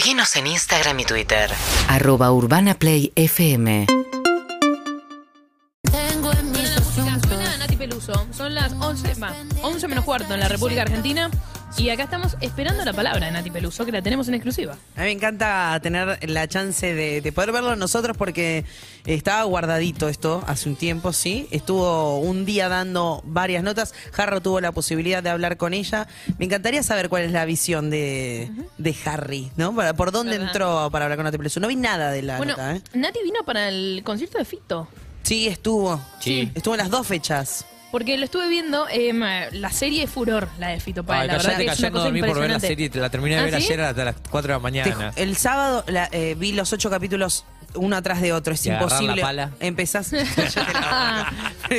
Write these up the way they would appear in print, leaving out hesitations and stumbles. Seguinos en Instagram y Twitter. @UrbanaPlayFM. Suena Nathy Peluso. Son las 11:15 en la República Argentina. Y acá estamos esperando la palabra de Nathy Peluso, que la tenemos en exclusiva. A mí me encanta tener la chance de poder verlo nosotros, porque estaba guardadito esto hace un tiempo, ¿sí? Estuvo un día dando varias notas. Jarro tuvo la posibilidad de hablar con ella. Me encantaría saber cuál es la visión de Harry, ¿no? ¿Por dónde entró para hablar con Nathy Peluso? No vi nada de la nota, ¿eh? Nathy vino para el concierto de Fito. Sí, estuvo. Sí. Estuvo en las dos fechas. Porque lo estuve viendo, la serie Furor, la de Fito Páez. La verdad que es una cosa impresionante. Por ver la serie, la terminé de ver ayer hasta las 4 de la mañana. El sábado vi los 8 capítulos uno atrás de otro, es imposible. Empezás,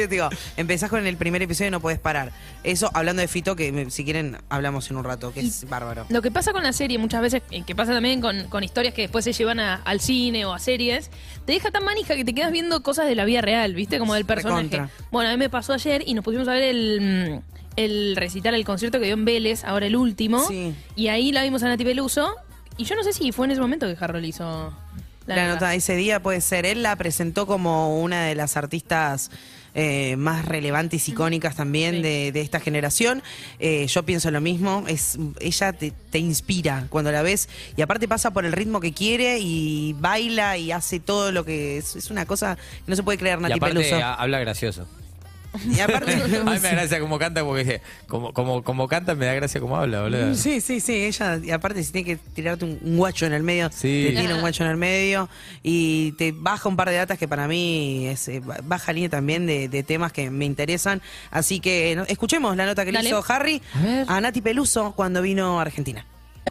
digo, empezás con el primer episodio y no podés parar. Eso, hablando de Fito, que si quieren hablamos en un rato, que es bárbaro. Lo que pasa con la serie muchas veces, que pasa también con historias que después se llevan al cine o a series, te deja tan manija que te quedas viendo cosas de la vida real, ¿viste? Como del personaje. Recontra. Bueno, a mí me pasó ayer y nos pusimos a ver el recital, el concierto que dio en Vélez, ahora el último. Sí. Y ahí la vimos a Nathy Peluso. Y yo no sé si fue en ese momento que Jarro le hizo... La nota ese día puede ser. Él la presentó como una de las artistas más relevantes, icónicas también, sí, de esta generación. Yo pienso lo mismo. Ella te inspira cuando la ves. Y aparte pasa por el ritmo que quiere y baila y hace todo lo que... Es una cosa que no se puede creer, Nathy Peluso. Y aparte habla gracioso. Y aparte, a mí me da gracia como canta, porque como canta me da gracia como habla, boludo. Sí, ella, y aparte si tiene que tirarte un guacho en el medio, sí, te tira un guacho en el medio y te baja un par de datas que para mí es baja línea también de temas que me interesan. Así que escuchemos la nota que le hizo Harry a Nathy Peluso cuando vino a Argentina.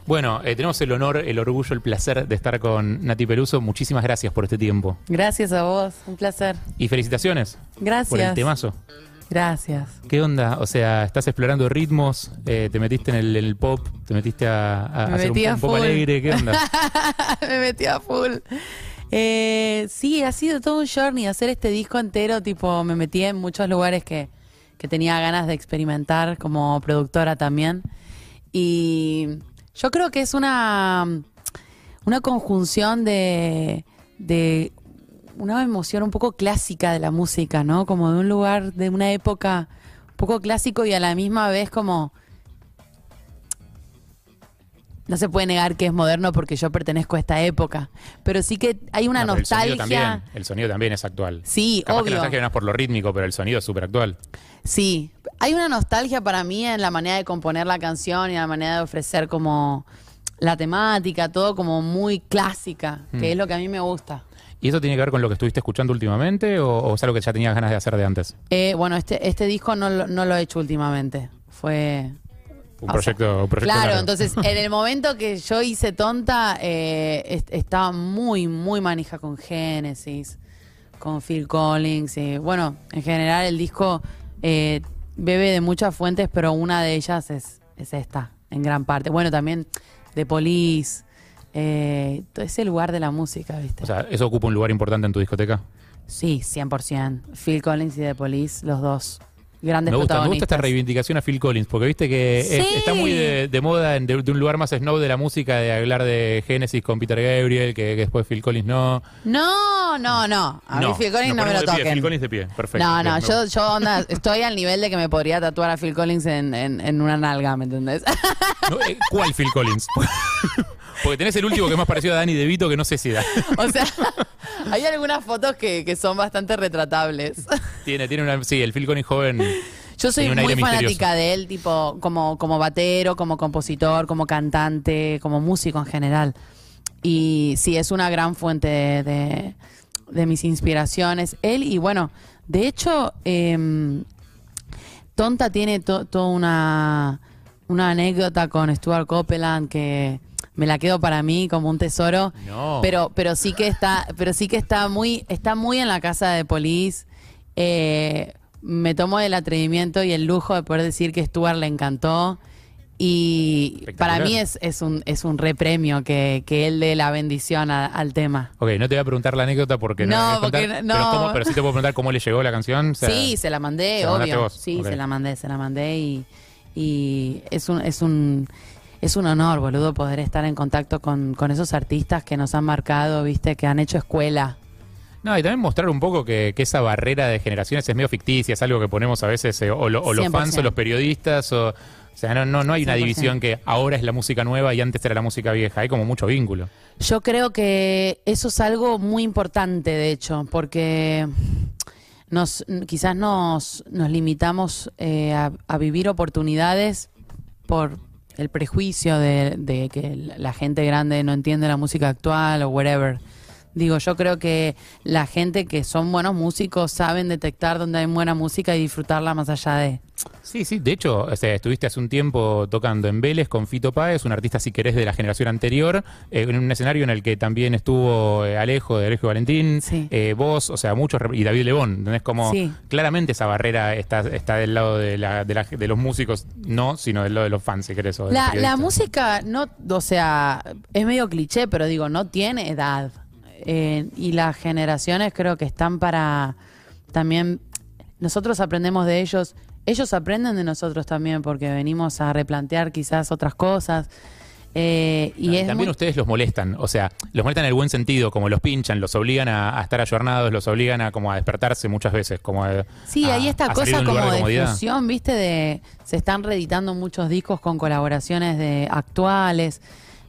Bueno, tenemos el honor, el orgullo, el placer de estar con Nathy Peluso. Muchísimas gracias por este tiempo. Gracias a vos, un placer. Y felicitaciones. Gracias. Por el temazo. Gracias. ¿Qué onda? O sea, estás explorando ritmos, te metiste en el pop, te metiste a hacer un pop alegre. ¿Qué onda? Me metí a full. Sí, ha sido todo un journey hacer este disco entero. Tipo, me metí en muchos lugares que tenía ganas de experimentar como productora también. Y... yo creo que es una conjunción de una emoción un poco clásica de la música, ¿no? Como de un lugar, de una época un poco clásico y a la misma vez como... No se puede negar que es moderno porque yo pertenezco a esta época, pero sí que hay una nostalgia. El sonido también es actual. Sí, capaz, obvio. Que la nostalgia no es por lo rítmico, pero el sonido es súper actual. Sí, hay una nostalgia para mí en la manera de componer la canción y la manera de ofrecer como la temática, todo como muy clásica, que es lo que a mí me gusta. ¿Y eso tiene que ver con lo que estuviste escuchando últimamente o es algo que ya tenías ganas de hacer de antes? Bueno, este disco no lo he hecho últimamente, fue... Un proyecto claro, largo. Entonces en el momento que yo hice Tonta, estaba muy, muy manija con Genesis, con Phil Collins. Y, bueno, en general el disco bebe de muchas fuentes, pero una de ellas es esta, en gran parte. Bueno, también The Police, todo ese lugar de la música, ¿viste? O sea, ¿eso ocupa un lugar importante en tu discoteca? Sí, 100%. Phil Collins y The Police, los dos. Me gusta esta reivindicación a Phil Collins, porque viste que sí, está muy de moda de un lugar más snob de la música, de hablar de Genesis con Peter Gabriel, que después Phil Collins no. A mí Phil Collins no me lo toquen. Phil Collins de pie, perfecto. No, yo onda, estoy al nivel de que me podría tatuar a Phil Collins en una nalga, ¿me entendés? ¿Cuál Phil Collins? Porque tenés el último que es más parecido a Danny DeVito, que no sé si da. O sea, hay algunas fotos que son bastante retratables. Tiene una... Sí, el Phil Collins joven. Yo soy muy fanática de él, tipo, como batero, como compositor, como cantante, como músico en general. Y sí, es una gran fuente de mis inspiraciones. Él, y bueno, de hecho, Tonta tiene toda una anécdota con Stuart Copeland que... me la quedo para mí como un tesoro, pero sí que está muy en la casa de Police. Me tomo el atrevimiento y el lujo de poder decir que Stuart le encantó y para mí es un repremio que él dé la bendición al tema. Ok, no te voy a preguntar la anécdota porque no me voy a contar. Pero sí te puedo preguntar cómo le llegó la canción. O sea, sí, se la mandé, obvio. Sí, okay. Se la mandé y es un es un honor, boludo, poder estar en contacto con esos artistas que nos han marcado, viste, que han hecho escuela. No, y también mostrar un poco que esa barrera de generaciones es medio ficticia, es algo que ponemos a veces o los fans o los periodistas, o sea, no hay una 100%. División que ahora es la música nueva y antes era la música vieja, hay como mucho vínculo. Yo creo que eso es algo muy importante, de hecho, porque quizás nos limitamos a vivir oportunidades por el prejuicio de que la gente grande no entiende la música actual o whatever. Digo, yo creo que la gente que son buenos músicos saben detectar dónde hay buena música y disfrutarla más allá de... Sí, de hecho, o sea, estuviste hace un tiempo tocando en Vélez con Fito Páez, un artista, si querés, de la generación anterior, en un escenario en el que también estuvo Alejo, de Alejo y Valentín, sí. Vos, o sea, muchos, y David Lebón, ¿no? Es como, sí. Claramente esa barrera está del lado de los músicos, no, sino del lado de los fans, si querés. La música, no, o sea, es medio cliché, pero digo, no tiene edad. Y las generaciones creo que están para también, nosotros aprendemos de ellos, ellos aprenden de nosotros también, porque venimos a replantear quizás otras cosas. Ustedes los molestan, o sea, los molestan en el buen sentido, como los pinchan, los obligan a estar ayornados, los obligan a como a despertarse muchas veces, como a, sí, hay esta cosa como de fusión, viste, se están reeditando muchos discos con colaboraciones de actuales.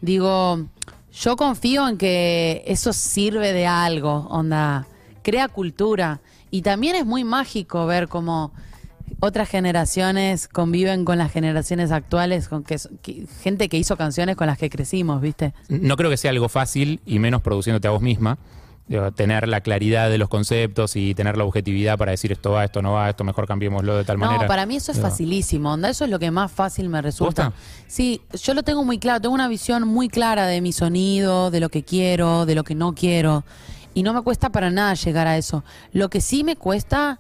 Digo, yo confío en que eso sirve de algo, onda, crea cultura. Y también es muy mágico ver cómo otras generaciones conviven con las generaciones actuales, con que gente que hizo canciones con las que crecimos, ¿viste? No creo que sea algo fácil, y menos produciéndote a vos misma, tener la claridad de los conceptos y tener la objetividad para decir esto va, esto no va, esto mejor cambiémoslo de tal manera. No, para mí eso es facilísimo, onda, eso es lo que más fácil me resulta. Sí, yo lo tengo muy claro, tengo una visión muy clara de mi sonido, de lo que quiero, de lo que no quiero, y no me cuesta para nada llegar a eso. Lo que sí me cuesta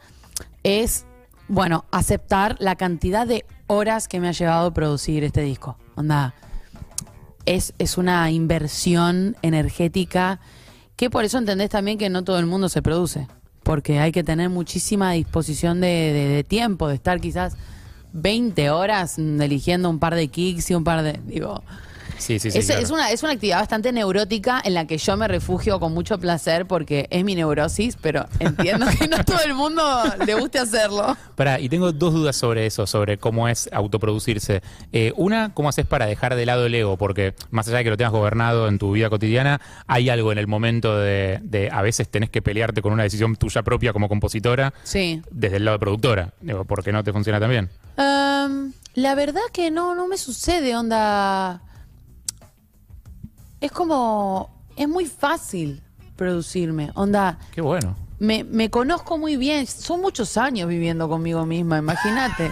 es, bueno, aceptar la cantidad de horas que me ha llevado producir este disco. Onda, es una inversión energética. Que por eso entendés también que no todo el mundo se produce, porque hay que tener muchísima disposición de tiempo, de estar quizás 20 horas eligiendo un par de kicks y un par de... Digo, sí, claro. Es una actividad bastante neurótica en la que yo me refugio con mucho placer porque es mi neurosis, pero entiendo que no todo el mundo le guste hacerlo. Pará, y tengo dos dudas sobre eso, sobre cómo es autoproducirse. Una, ¿cómo haces para dejar de lado el ego? Porque más allá de que lo tengas gobernado en tu vida cotidiana, hay algo en el momento de a veces tenés que pelearte con una decisión tuya propia como compositora, sí, desde el lado de productora, porque no te funciona tan bien. La verdad que no me sucede, onda... Es como, es muy fácil producirme, onda. Qué bueno. Me conozco muy bien, son muchos años viviendo conmigo misma, imagínate.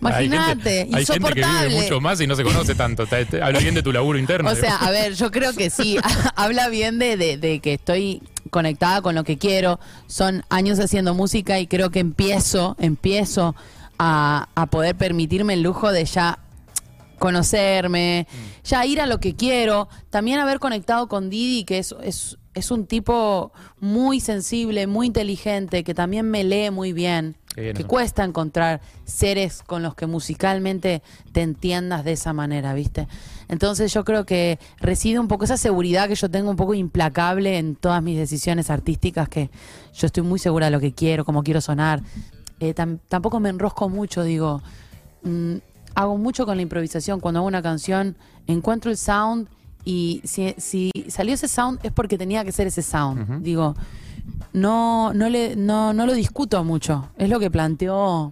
Imagínate, insoportable. Hay gente que vive mucho más y no se conoce tanto, habla bien de tu laburo interno. O sea, a ver, yo creo que sí, habla bien de que estoy conectada con lo que quiero, son años haciendo música y creo que empiezo a poder permitirme el lujo de ya... conocerme, ya ir a lo que quiero, también haber conectado con Didi, que es un tipo muy sensible, muy inteligente, que también me lee muy bien, que cuesta encontrar seres con los que musicalmente te entiendas de esa manera, ¿viste? Entonces yo creo que reside un poco esa seguridad que yo tengo un poco implacable en todas mis decisiones artísticas, que yo estoy muy segura de lo que quiero, cómo quiero sonar, tampoco me enrosco mucho, digo... Hago mucho con la improvisación. Cuando hago una canción, encuentro el sound y si salió ese sound es porque tenía que ser ese sound. Digo, no lo discuto mucho. Es lo que planteó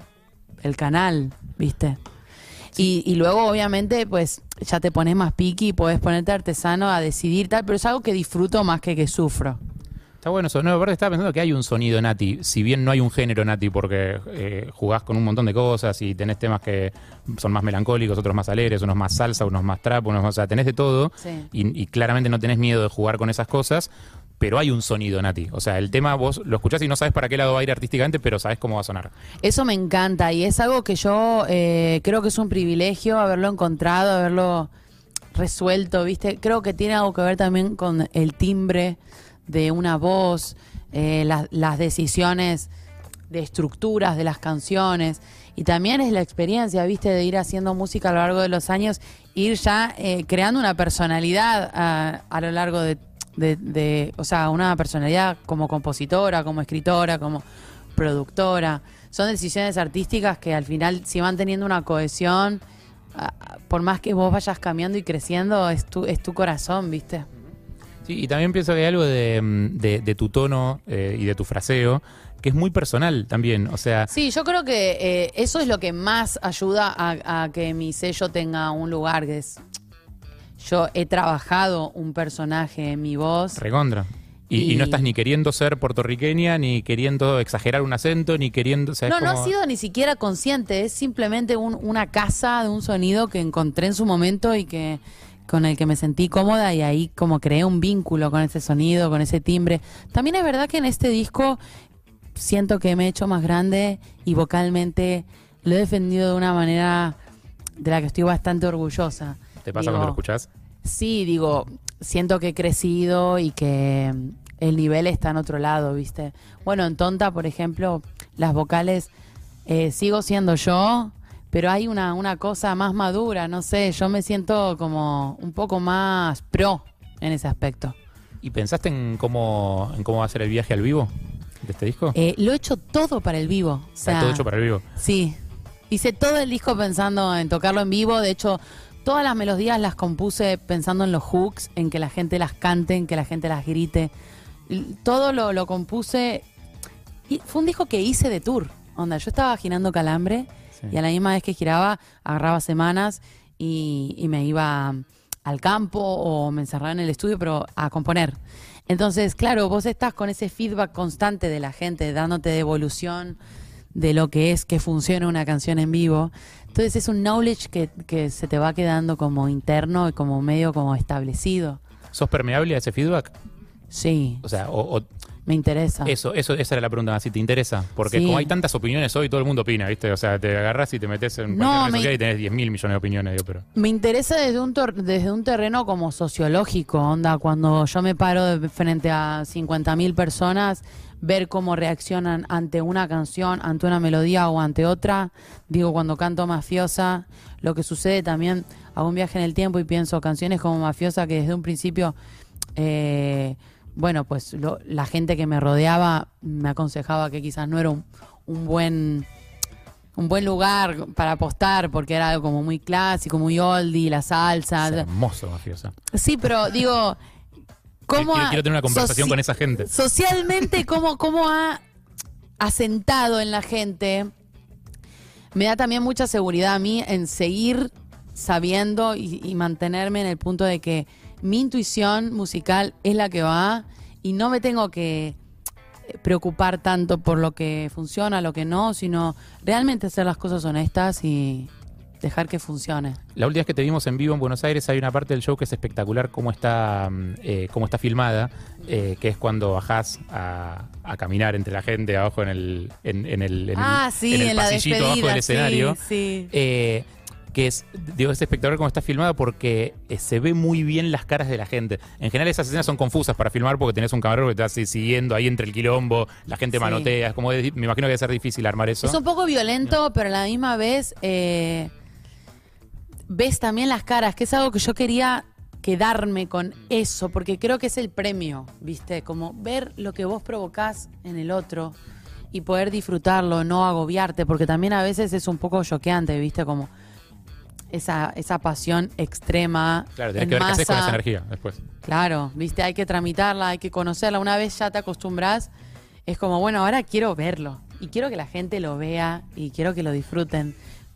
el canal, ¿viste? Sí. Y luego, obviamente, pues ya te pones más piqui, podés ponerte artesano a decidir tal, pero es algo que disfruto más que sufro. Está bueno eso. No, aparte estaba pensando que hay un sonido Nathy, si bien no hay un género Nathy, porque jugás con un montón de cosas y tenés temas que son más melancólicos, otros más alegres, unos más salsa, unos más trap, unos más... O sea, tenés de todo, sí. y claramente no tenés miedo de jugar con esas cosas, pero hay un sonido Nathy. O sea, el tema vos lo escuchás y no sabes para qué lado va a ir artísticamente, pero sabés cómo va a sonar. Eso me encanta y es algo que yo creo que es un privilegio haberlo encontrado, haberlo resuelto, ¿viste? Creo que tiene algo que ver también con el timbre de una voz, las decisiones de estructuras de las canciones y también es la experiencia, viste, de ir haciendo música a lo largo de los años, ir ya creando una personalidad a lo largo de o sea, una personalidad como compositora, como escritora, como productora. Son decisiones artísticas que al final, si van teniendo una cohesión, por más que vos vayas cambiando y creciendo, es tu corazón, viste. Sí, y también pienso que hay algo de tu tono y de tu fraseo que es muy personal también, o sea... Sí, yo creo que eso es lo que más ayuda a que mi sello tenga un lugar, que es... Yo he trabajado un personaje en mi voz... Recontra. Y no estás ni queriendo ser puertorriqueña, ni queriendo exagerar un acento, ni queriendo... O sea, no, como... no ha sido ni siquiera consciente, es simplemente una casa de un sonido que encontré en su momento y que... con el que me sentí cómoda, y ahí como creé un vínculo con ese sonido, con ese timbre. También es verdad que en este disco siento que me he hecho más grande y vocalmente lo he defendido de una manera de la que estoy bastante orgullosa. ¿Te pasa cuando lo escuchás? Sí, digo, siento que he crecido y que el nivel está en otro lado, ¿viste? Bueno, en Tonta, por ejemplo, las vocales sigo siendo yo, pero hay una cosa más madura, no sé, yo me siento como un poco más pro en ese aspecto. ¿Y pensaste en cómo va a ser el viaje al vivo de este disco? Lo he hecho todo para el vivo. O sea, todo hecho para el vivo. Sí, hice todo el disco pensando en tocarlo en vivo, de hecho todas las melodías las compuse pensando en los hooks, en que la gente las cante, en que la gente las grite, todo lo compuse, y fue un disco que hice de tour, onda, yo estaba girando Calambre. Sí. Y a la misma vez que giraba, agarraba semanas y me iba al campo o me encerraba en el estudio, pero a componer. Entonces, claro, vos estás con ese feedback constante de la gente, dándote devolución de lo que es que funciona una canción en vivo. Entonces es un knowledge que se te va quedando como interno y como medio como establecido. ¿Sos permeable a ese feedback? Sí. O sea, me interesa. Esa era la pregunta, si te interesa. Porque sí, como hay tantas opiniones hoy, todo el mundo opina, ¿viste? O sea, te agarras y te metes en cualquier red social y tenés 10.000 millones de opiniones, digo, pero... Me interesa desde un terreno como sociológico, onda. Cuando yo me paro frente a 50.000 personas, ver cómo reaccionan ante una canción, ante una melodía o ante otra. Digo, cuando canto Mafiosa, lo que sucede también, hago un viaje en el tiempo y pienso canciones como Mafiosa, que desde un principio... bueno, pues la gente que me rodeaba me aconsejaba que quizás no era un buen lugar para apostar, porque era algo como muy clásico, muy oldie, la salsa. Es hermoso, Mafiosa. Sí, pero digo, ¿cómo quiero tener una conversación con esa gente. Socialmente, ¿cómo ha asentado en la gente? Me da también mucha seguridad a mí en seguir sabiendo y mantenerme en el punto de que mi intuición musical es la que va y no me tengo que preocupar tanto por lo que funciona, lo que no, sino realmente hacer las cosas honestas y dejar que funcione. La última vez que te vimos en vivo en Buenos Aires hay una parte del show que es espectacular cómo está filmada, que es cuando bajás a caminar entre la gente abajo en el pasillito abajo del escenario. Sí, sí. Que es, digo, es espectacular como está filmado porque se ve muy bien las caras de la gente. En general esas escenas son confusas para filmar porque tenés un camarógrafo que te está siguiendo ahí entre el quilombo, la gente sí manotea, es como, me imagino que debe ser difícil armar eso. Es un poco violento, pero a la misma vez ves también las caras, que es algo que yo quería quedarme con eso, porque creo que es el premio, ¿viste? Como ver lo que vos provocás en el otro y poder disfrutarlo, no agobiarte, porque también a veces es un poco choqueante, ¿viste? Como... Esa pasión extrema. Claro, tenés que ver qué haces con esa energía después. Claro, viste, hay que tramitarla, hay que conocerla. Una vez ya te acostumbras, es como, bueno, ahora quiero verlo. Y quiero que la gente lo vea y quiero que lo disfruten.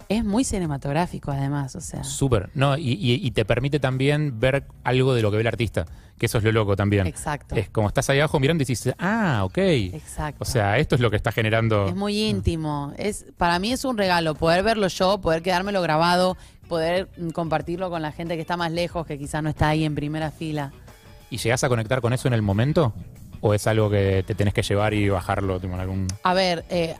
Es muy cinematográfico además, o sea. Súper, no, y te permite también ver algo de lo que ve el artista, que eso es lo loco también. Exacto. Es como estás ahí abajo mirando y dices, ah, ok. Exacto. O sea, esto es lo que está generando. Es muy íntimo, para mí es un regalo poder verlo yo, poder quedármelo grabado, poder compartirlo con la gente que está más lejos, que quizás no está ahí en primera fila. ¿Y llegás a conectar con eso en el momento? ¿O es algo que te tenés que llevar y bajarlo? A ver, es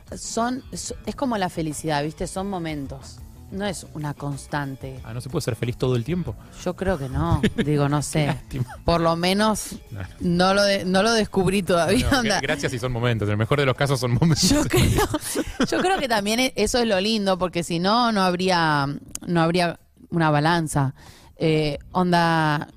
como la felicidad, ¿viste? Son momentos. No es una constante. Ah, ¿no se puede ser feliz todo el tiempo? Yo creo que no. Digo, no sé. Por lo menos no lo descubrí todavía. No, onda. Gracias, y son momentos. En el mejor de los casos son momentos. Yo creo que también eso es lo lindo, porque si no, no habría una balanza. Onda...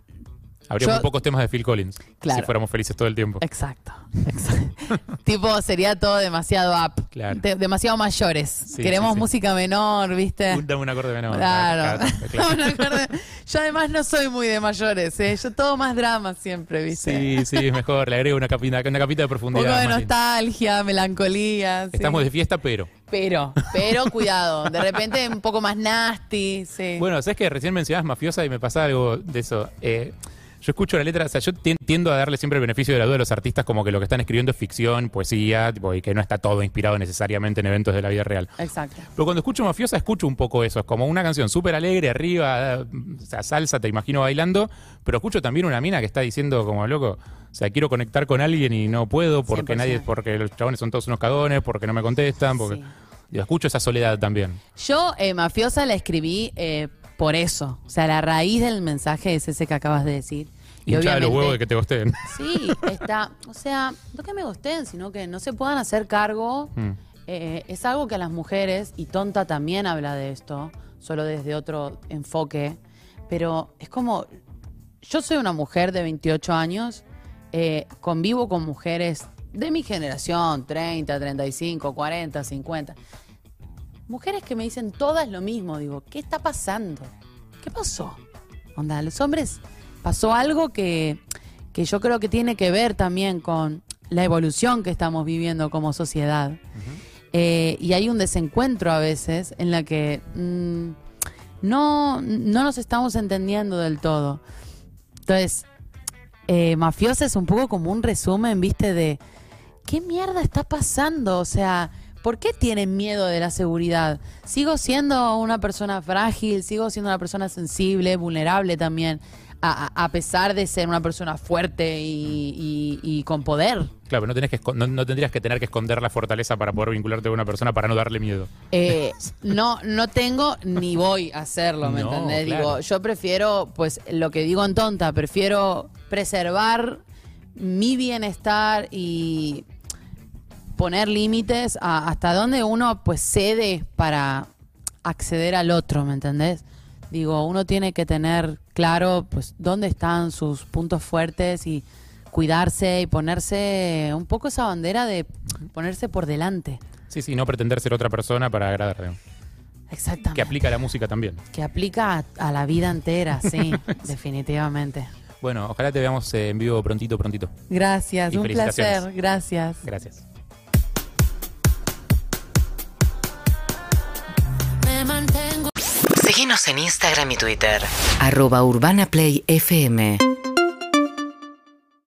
Habría muy pocos temas de Phil Collins, claro, si fuéramos felices todo el tiempo. Exacto, exacto. Tipo, sería todo demasiado up, claro, demasiado mayores. Sí, queremos música menor, ¿viste? Dame un acorde menor. Claro. Claro. Yo además no soy muy de mayores, ¿eh? Yo todo más drama siempre, ¿viste? Sí, sí, es mejor. Le agrego una capita de profundidad. Un poco de nostalgia, melancolía. Sí. Estamos de fiesta, pero... Pero cuidado, de repente un poco más nasty, sí. Bueno, sabes que recién mencionabas mafiosa y me pasa algo de eso. Yo escucho la letra, o sea, yo tiendo a darle siempre el beneficio de la duda a los artistas, como que lo que están escribiendo es ficción, poesía, tipo, y que no está todo inspirado necesariamente en eventos de la vida real. Exacto. Pero cuando escucho mafiosa, escucho un poco eso. Es como una canción súper alegre, arriba, o sea, salsa, te imagino bailando, pero escucho también una mina que está diciendo como, loco, o sea, quiero conectar con alguien y no puedo porque 100%. Nadie, porque los chabones son todos unos cagones, porque no me contestan, porque... Sí. Yo escucho esa soledad también. Yo, mafiosa, la escribí por eso. O sea, la raíz del mensaje es ese que acabas de decir. Y obviamente, los huevos de que te gosteen. Sí, está. O sea, no que me gosteen, sino que no se puedan hacer cargo. Es algo que a las mujeres, y Tonta también habla de esto, solo desde otro enfoque. Pero es como, yo soy una mujer de 28 años, convivo con mujeres de mi generación, 30, 35, 40, 50. Mujeres que me dicen todas lo mismo. Digo, ¿qué está pasando? ¿Qué pasó? Onda, los hombres... Pasó algo que yo creo que tiene que ver también con la evolución que estamos viviendo como sociedad. Y hay un desencuentro a veces en la que no nos estamos entendiendo del todo. Entonces, mafiosa es un poco como un resumen, ¿viste? De ¿qué mierda está pasando? O sea, ¿por qué tienen miedo de la seguridad? Sigo siendo una persona frágil, sigo siendo una persona sensible, vulnerable también. A pesar de ser una persona fuerte y con poder. Claro, pero no tendrías que tener que esconder la fortaleza para poder vincularte con una persona para no darle miedo. No tengo ni voy a hacerlo, ¿me entendés? Claro. Digo, yo prefiero, pues lo que digo en Tonta, prefiero preservar mi bienestar y poner límites hasta donde uno pues cede para acceder al otro, ¿me entendés? Digo, uno tiene que tener claro pues dónde están sus puntos fuertes y cuidarse y ponerse un poco esa bandera de ponerse por delante. Sí, sí, no pretender ser otra persona para agradar. Exactamente. Que aplica a la música también. Que aplica a la vida entera, sí, definitivamente. Bueno, ojalá te veamos en vivo prontito. Gracias, un placer, gracias. Gracias. Me mantengo. Síguenos en Instagram y Twitter @UrbanaPlayFM.